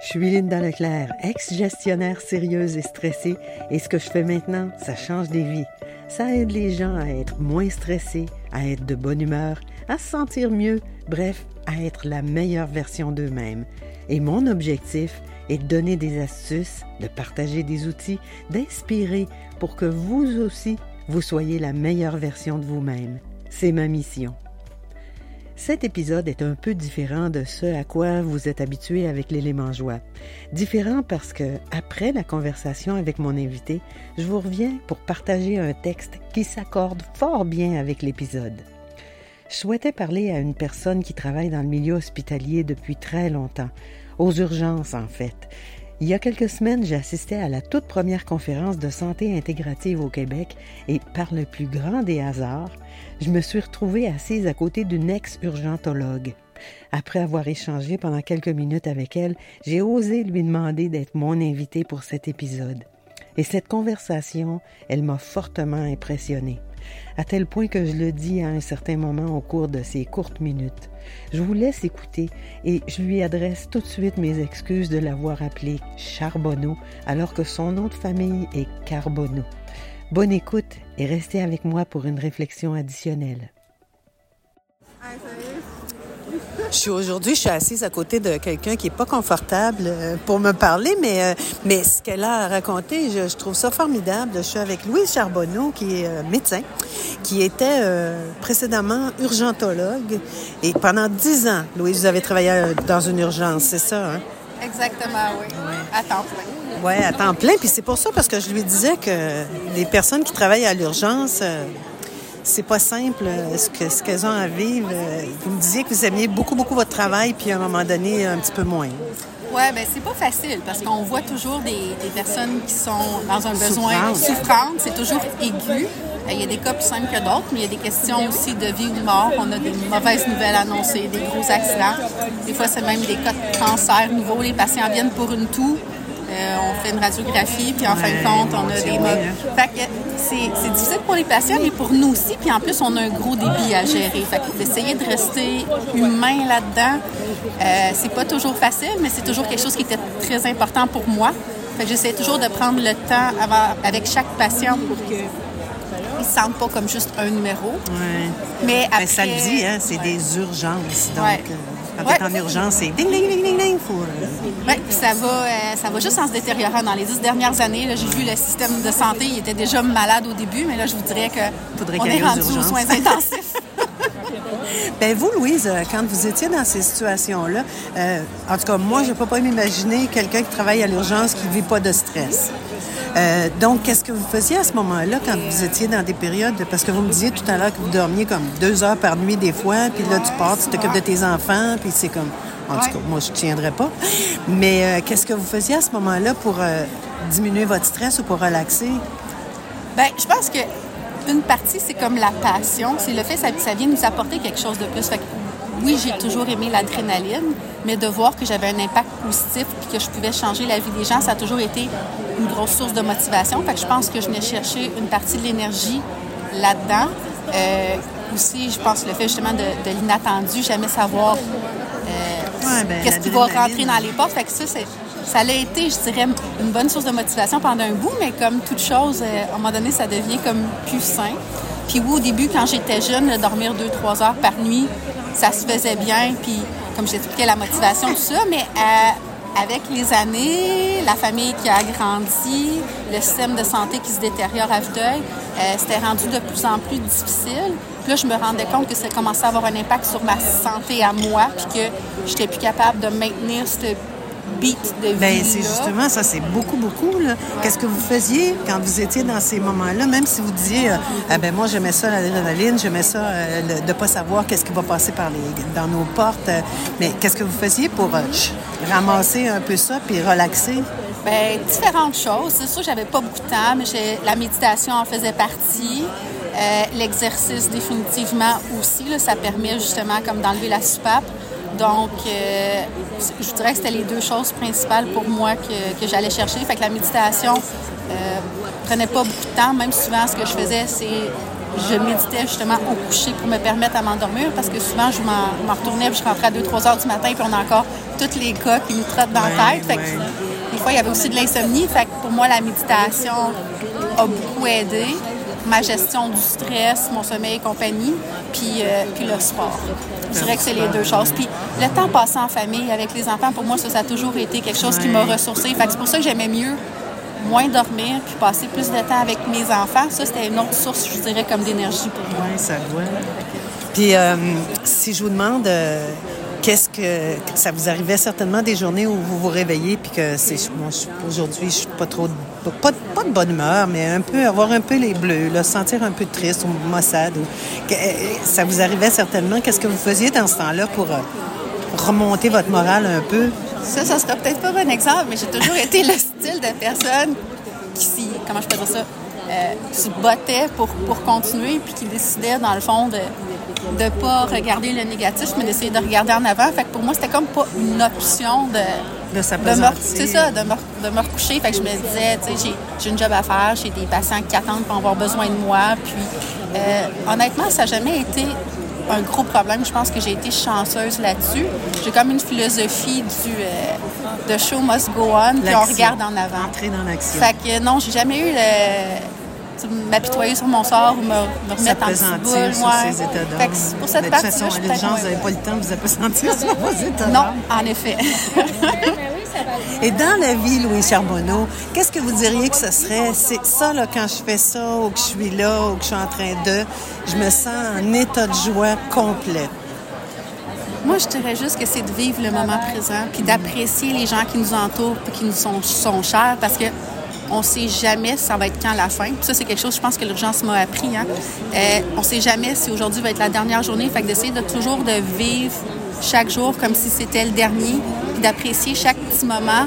Je suis Linda Leclerc, ex-gestionnaire sérieuse et stressée, et ce que je fais maintenant, ça change des vies. Ça aide les gens à être moins stressés, à être de bonne humeur, à se sentir mieux, bref, à être la meilleure version d'eux-mêmes. Et mon objectif est de donner des astuces, de partager des outils, d'inspirer pour que vous aussi, vous soyez la meilleure version de vous-même. C'est ma mission. Cet épisode est un peu différent de ce à quoi vous êtes habitués avec l'élément joie. Différent parce que, après la conversation avec mon invité, je vous reviens pour partager un texte qui s'accorde fort bien avec l'épisode. Je souhaitais parler à une personne qui travaille dans le milieu hospitalier depuis très longtemps, aux urgences en fait. Il y a quelques semaines, j'assistais à la toute première conférence de santé intégrative au Québec et, par le plus grand des hasards, je me suis retrouvée assise à côté d'une ex-urgentologue. Après avoir échangé pendant quelques minutes avec elle, j'ai osé lui demander d'être mon invitée pour cet épisode. Et cette conversation, elle m'a fortement impressionnée, à tel point que je le dis à un certain moment au cours de ces courtes minutes. Je vous laisse écouter et je lui adresse tout de suite mes excuses de l'avoir appelée Charbonneau alors que son nom de famille est Carbonneau. Bonne écoute et restez avec moi pour une réflexion additionnelle. Aujourd'hui, je suis assise à côté de quelqu'un qui n'est pas confortable pour me parler, mais ce qu'elle a à raconter, je trouve ça formidable. Je suis avec Louise Carbonneau, qui est médecin, qui était précédemment urgentologue. Et pendant 10 ans, Louise, vous avez travaillé dans une urgence, c'est ça, hein? Exactement, oui. À temps plein. Oui, à temps plein. Puis c'est pour ça, parce que je lui disais que les personnes qui travaillent à l'urgence... C'est pas simple ce qu'elles ont à vivre. Vous me disiez que vous aimiez beaucoup, beaucoup votre travail, puis à un moment donné, un petit peu moins. Oui, bien, c'est pas facile, parce qu'on voit toujours des personnes qui sont dans un besoin souffrant. C'est toujours aigu. Il y a des cas plus simples que d'autres, mais il y a des questions aussi de vie ou de mort. On a des mauvaises nouvelles annoncées, des gros accidents. Des fois, c'est même des cas de cancer nouveaux. Les patients viennent pour une toux. On fait une radiographie, puis en fin de compte, on a des modes. Fait que c'est difficile pour les patients, mais pour nous aussi. Puis en plus, on a un gros débit à gérer. Fait que d'essayer de rester humain là-dedans, c'est pas toujours facile, mais c'est toujours quelque chose qui était très important pour moi. Fait que j'essaie toujours de prendre le temps avec chaque patient pour que... Ils ne se sentent pas comme juste un numéro. Oui. Mais après... ça le dit, hein, c'est des urgences. Donc, quand tu es en urgence, c'est ding, ding, ding, ding, ding. Oui, puis ça va juste en se détériorant. Dans les 10 dernières années, là, j'ai vu le système de santé, il était déjà malade au début, mais là, je vous dirais qu'on est rendu aux soins intensifs. Bien, vous, Louise, quand vous étiez dans ces situations-là, en tout cas, moi, je ne peux pas m'imaginer quelqu'un qui travaille à l'urgence qui ne vit pas de stress. Donc, qu'est-ce que vous faisiez à ce moment-là quand vous étiez dans des périodes... Parce que vous me disiez tout à l'heure que vous dormiez comme 2 heures par nuit des fois, puis là, tu pars, tu t'occupes de tes enfants, puis c'est comme... En tout cas, moi, je ne tiendrais pas. Mais qu'est-ce que vous faisiez à ce moment-là pour diminuer votre stress ou pour relaxer? Bien, je pense que... Une partie, c'est comme la passion. C'est le fait que ça vient nous apporter quelque chose de plus. Fait que, oui, j'ai toujours aimé l'adrénaline, mais de voir que j'avais un impact positif et que je pouvais changer la vie des gens, ça a toujours été une grosse source de motivation. Fait que je pense que je venais chercher une partie de l'énergie là-dedans. Aussi, je pense le fait justement de l'inattendu, jamais savoir qu'est-ce qui va rentrer dans les portes. Fait que ça a été, je dirais, une bonne source de motivation pendant un bout, mais comme toute chose, à un moment donné, ça devient comme plus sain. Puis oui, au début, quand j'étais jeune, dormir 2-3 heures par nuit, ça se faisait bien. Puis comme j'expliquais, la motivation, tout ça, mais avec les années, la famille qui a grandi, le système de santé qui se détériore à vue d'œil, c'était rendu de plus en plus difficile. Puis là, je me rendais compte que ça commençait à avoir un impact sur ma santé à moi, puis que je n'étais plus capable de maintenir cette... Bien, c'est justement ça, c'est beaucoup, beaucoup. Là. Qu'est-ce que vous faisiez quand vous étiez dans ces moments-là, même si vous disiez « Ah ben moi, j'aimais ça l'adrénaline, j'aimais ça de ne pas savoir qu'est-ce qui va passer dans nos portes. » Mais qu'est-ce que vous faisiez pour ramasser un peu ça puis relaxer? Bien, différentes choses. C'est sûr, j'avais pas beaucoup de temps, mais la méditation en faisait partie. L'exercice, définitivement, aussi. Là, ça permet justement comme d'enlever la soupape. Donc, je dirais que c'était les 2 choses principales pour moi que j'allais chercher. Fait que la méditation prenait pas beaucoup de temps. Même souvent, ce que je faisais, c'est je méditais justement au coucher pour me permettre à m'endormir, parce que souvent, je m'en retournais et je rentrais à 2-3 heures du matin et on a encore tous les cas qui nous trottent dans la tête. Fait que, des fois, il y avait aussi de l'insomnie. Fait que pour moi, la méditation a beaucoup aidé. Ma gestion du stress, mon sommeil et compagnie, puis le sport. Je dirais que c'est les deux choses. Puis le temps passé en famille avec les enfants, pour moi, ça a toujours été quelque chose qui m'a ressourcée. Fait que c'est pour ça que j'aimais mieux moins dormir puis passer plus de temps avec mes enfants. Ça, c'était une autre source, je dirais, comme d'énergie pour moi. Oui, ça doit. Puis si je vous demande... Qu'est-ce que ça vous arrivait certainement des journées où vous vous réveillez puis que c'est aujourd'hui je suis pas de bonne humeur, mais un peu avoir un peu les bleus, là, sentir un peu triste ou maussade, ça vous arrivait certainement. Qu'est-ce que vous faisiez dans ce temps-là pour remonter votre morale un peu? Ça sera peut-être pas un bon exemple, mais j'ai toujours été le style de personne qui se bottait pour continuer puis qui décidait dans le fond de pas regarder le négatif, mais d'essayer de regarder en avant. Fait que pour moi, c'était comme pas une option de me recoucher. Fait que je me disais, tu sais, j'ai une job à faire, j'ai des patients qui attendent pour avoir besoin de moi. Puis, honnêtement, ça n'a jamais été un gros problème. Je pense que j'ai été chanceuse là-dessus. J'ai comme une philosophie de show must go on, puis on regarde en avant. Entrer dans l'action. Fait que non, j'ai jamais eu m'apitoyer sur mon sort ou me remettre en petite boule. Fait que pour cette partie-là, je pense... Vous n'avez pas le temps de vous appesantir sur vos états d'âme. Non, en effet. Et dans la vie, Louise Carbonneau, qu'est-ce que vous diriez que ce serait? C'est ça, là, quand je fais ça, ou que je suis là, ou que je suis en train de... Je me sens en état de joie complet. Moi, je dirais juste que c'est de vivre le moment présent puis d'apprécier les gens qui nous entourent puis qui nous sont chers, parce que on ne sait jamais ça va être quand la fin. Ça, c'est quelque chose, je pense, que l'urgence m'a appris. Hein? On ne sait jamais si aujourd'hui va être la dernière journée. Fait que d'essayer toujours de vivre chaque jour comme si c'était le dernier, puis d'apprécier chaque petit moment.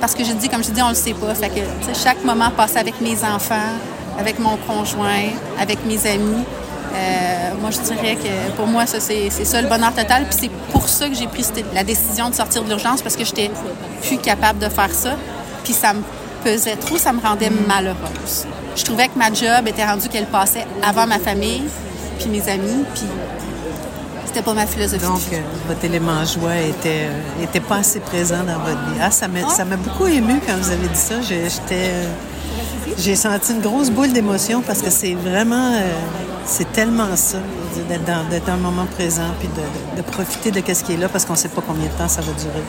Parce que comme je dis, on ne le sait pas. Fait que chaque moment passé avec mes enfants, avec mon conjoint, avec mes amis, moi, je dirais que pour moi, ça, c'est ça le bonheur total. Puis c'est pour ça que j'ai pris la décision de sortir de l'urgence, parce que je n'étais plus capable de faire ça. Puis ça me pesait trop, ça me rendait malheureuse. Je trouvais que ma job était rendue qu'elle passait avant ma famille, puis mes amis, puis c'était pas ma philosophie. Donc, votre élément joie était pas assez présent dans votre vie. Ah, ça m'a beaucoup émue quand vous avez dit ça. J'ai senti une grosse boule d'émotion, parce que c'est vraiment... c'est tellement ça, d'être dans le moment présent, puis de profiter de ce qui est là, parce qu'on ne sait pas combien de temps ça va durer.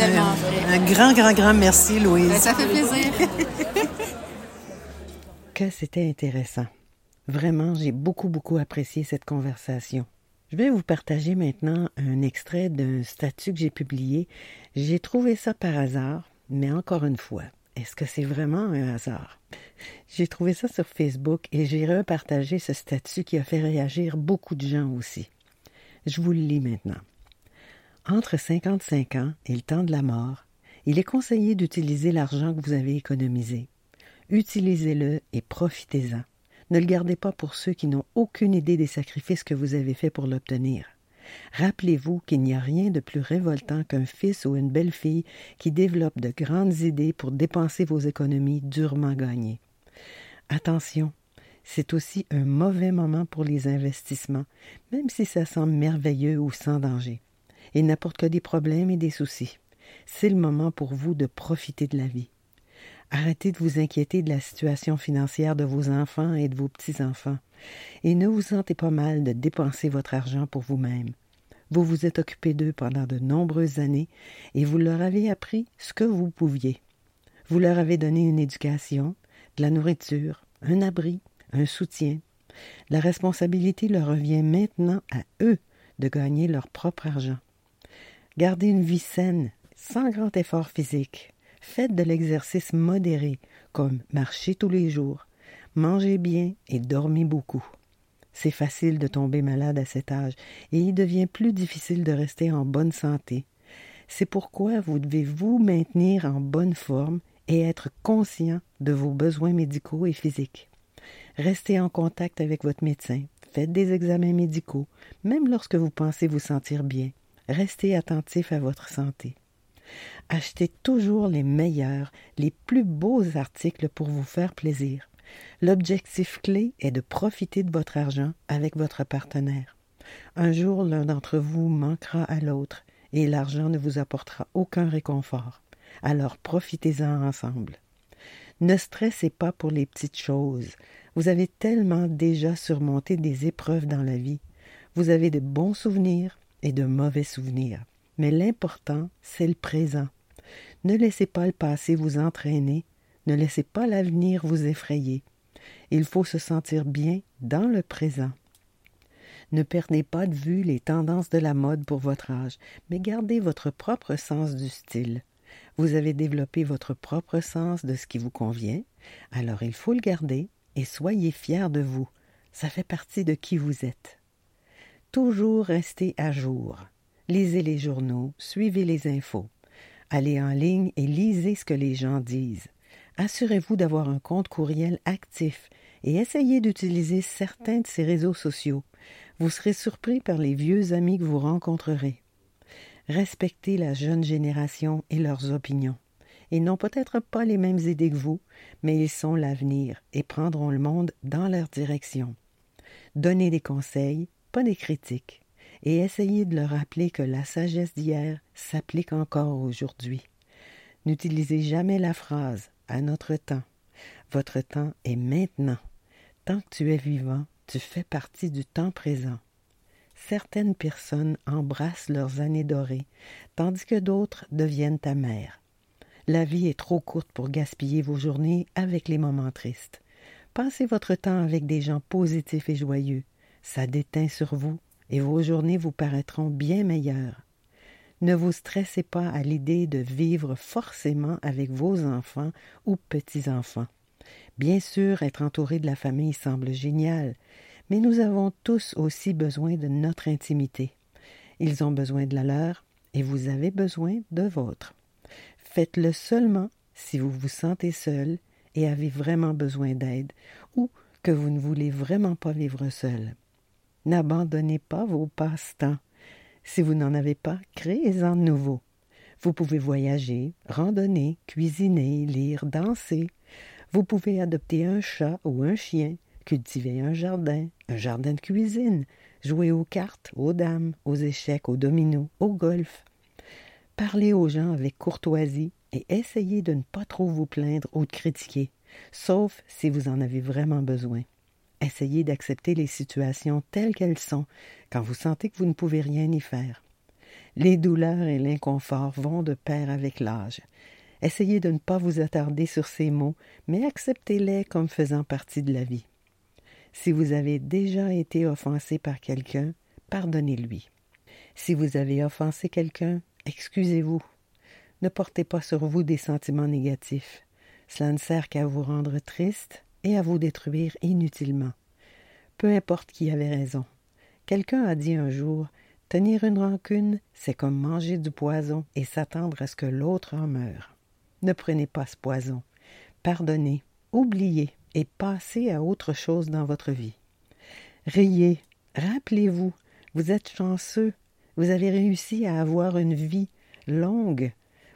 Un grand merci, Louise. Ça fait plaisir. Que c'était intéressant. Vraiment, j'ai beaucoup apprécié cette conversation. Je vais vous partager maintenant un extrait d'un statut que j'ai publié. J'ai trouvé ça par hasard, mais encore une fois, est-ce que c'est vraiment un hasard? J'ai trouvé ça sur Facebook et j'ai repartagé ce statut qui a fait réagir beaucoup de gens aussi. Je vous le lis maintenant. Entre 55 ans et le temps de la mort, il est conseillé d'utiliser l'argent que vous avez économisé. Utilisez-le et profitez-en. Ne le gardez pas pour ceux qui n'ont aucune idée des sacrifices que vous avez faits pour l'obtenir. Rappelez-vous qu'il n'y a rien de plus révoltant qu'un fils ou une belle-fille qui développe de grandes idées pour dépenser vos économies durement gagnées. Attention, c'est aussi un mauvais moment pour les investissements, même si ça semble merveilleux ou sans danger. Il n'apporte que des problèmes et des soucis. C'est le moment pour vous de profiter de la vie. Arrêtez de vous inquiéter de la situation financière de vos enfants et de vos petits-enfants. Et ne vous sentez pas mal de dépenser votre argent pour vous-même. Vous vous êtes occupé d'eux pendant de nombreuses années et vous leur avez appris ce que vous pouviez. Vous leur avez donné une éducation, de la nourriture, un abri, un soutien. La responsabilité leur revient maintenant à eux de gagner leur propre argent. Gardez une vie saine, sans grand effort physique. Faites de l'exercice modéré, comme marcher tous les jours, mangez bien et dormez beaucoup. C'est facile de tomber malade à cet âge et il devient plus difficile de rester en bonne santé. C'est pourquoi vous devez vous maintenir en bonne forme et être conscient de vos besoins médicaux et physiques. Restez en contact avec votre médecin, faites des examens médicaux, même lorsque vous pensez vous sentir bien. Restez attentif à votre santé. Achetez toujours les meilleurs, les plus beaux articles pour vous faire plaisir. L'objectif clé est de profiter de votre argent avec votre partenaire. Un jour, l'un d'entre vous manquera à l'autre et l'argent ne vous apportera aucun réconfort. Alors profitez-en ensemble. Ne stressez pas pour les petites choses. Vous avez tellement déjà surmonté des épreuves dans la vie. Vous avez de bons souvenirs et de mauvais souvenirs. Mais l'important, c'est le présent. Ne laissez pas le passé vous entraîner. Ne laissez pas l'avenir vous effrayer. Il faut se sentir bien dans le présent. Ne perdez pas de vue les tendances de la mode pour votre âge, mais gardez votre propre sens du style. Vous avez développé votre propre sens de ce qui vous convient, alors il faut le garder et soyez fiers de vous. Ça fait partie de qui vous êtes. Toujours restez à jour. Lisez les journaux, suivez les infos. Allez en ligne et lisez ce que les gens disent. Assurez-vous d'avoir un compte courriel actif et essayez d'utiliser certains de ces réseaux sociaux. Vous serez surpris par les vieux amis que vous rencontrerez. Respectez la jeune génération et leurs opinions. Ils n'ont peut-être pas les mêmes idées que vous, mais ils sont l'avenir et prendront le monde dans leur direction. Donnez des conseils, pas des critiques, et essayez de leur rappeler que la sagesse d'hier s'applique encore aujourd'hui. N'utilisez jamais la phrase « à notre temps ». Votre temps est maintenant. Tant que tu es vivant, tu fais partie du temps présent. Certaines personnes embrassent leurs années dorées, tandis que d'autres deviennent amères. La vie est trop courte pour gaspiller vos journées avec les moments tristes. Passez votre temps avec des gens positifs et joyeux. Ça déteint sur vous et vos journées vous paraîtront bien meilleures. Ne vous stressez pas à l'idée de vivre forcément avec vos enfants ou petits-enfants. Bien sûr, être entouré de la famille semble génial, mais nous avons tous aussi besoin de notre intimité. Ils ont besoin de la leur et vous avez besoin de votre. Faites-le seulement si vous vous sentez seul et avez vraiment besoin d'aide ou que vous ne voulez vraiment pas vivre seul. N'abandonnez pas vos passe-temps. Si vous n'en avez pas, créez-en de nouveaux. Vous pouvez voyager, randonner, cuisiner, lire, danser. Vous pouvez adopter un chat ou un chien, cultiver un jardin de cuisine, jouer aux cartes, aux dames, aux échecs, aux dominos, au golf. Parlez aux gens avec courtoisie et essayez de ne pas trop vous plaindre ou de critiquer, sauf si vous en avez vraiment besoin. Essayez d'accepter les situations telles qu'elles sont quand vous sentez que vous ne pouvez rien y faire. Les douleurs et l'inconfort vont de pair avec l'âge. Essayez de ne pas vous attarder sur ces mots, mais acceptez-les comme faisant partie de la vie. Si vous avez déjà été offensé par quelqu'un, pardonnez-lui. Si vous avez offensé quelqu'un, excusez-vous. Ne portez pas sur vous des sentiments négatifs. Cela ne sert qu'à vous rendre triste et à vous détruire inutilement. Peu importe qui avait raison. Quelqu'un a dit un jour « Tenir une rancune, c'est comme manger du poison et s'attendre à ce que l'autre en meure. » Ne prenez pas ce poison. Pardonnez, oubliez et passez à autre chose dans votre vie. Riez, rappelez-vous, vous êtes chanceux. Vous avez réussi à avoir une vie longue.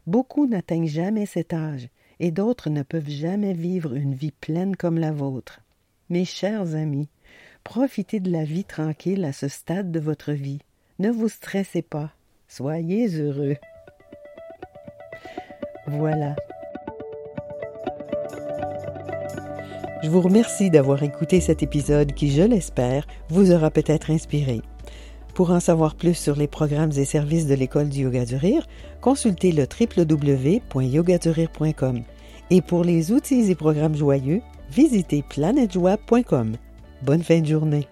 Beaucoup n'atteignent jamais cet âge et d'autres ne peuvent jamais vivre une vie pleine comme la vôtre. Mes chers amis, profitez de la vie tranquille à ce stade de votre vie. Ne vous stressez pas. Soyez heureux. Voilà. Je vous remercie d'avoir écouté cet épisode qui, je l'espère, vous aura peut-être inspiré. Pour en savoir plus sur les programmes et services de l'École du Yoga du Rire, consultez le www.yogadurire.com. Et pour les outils et programmes joyeux, visitez planetejoie.com. Bonne fin de journée.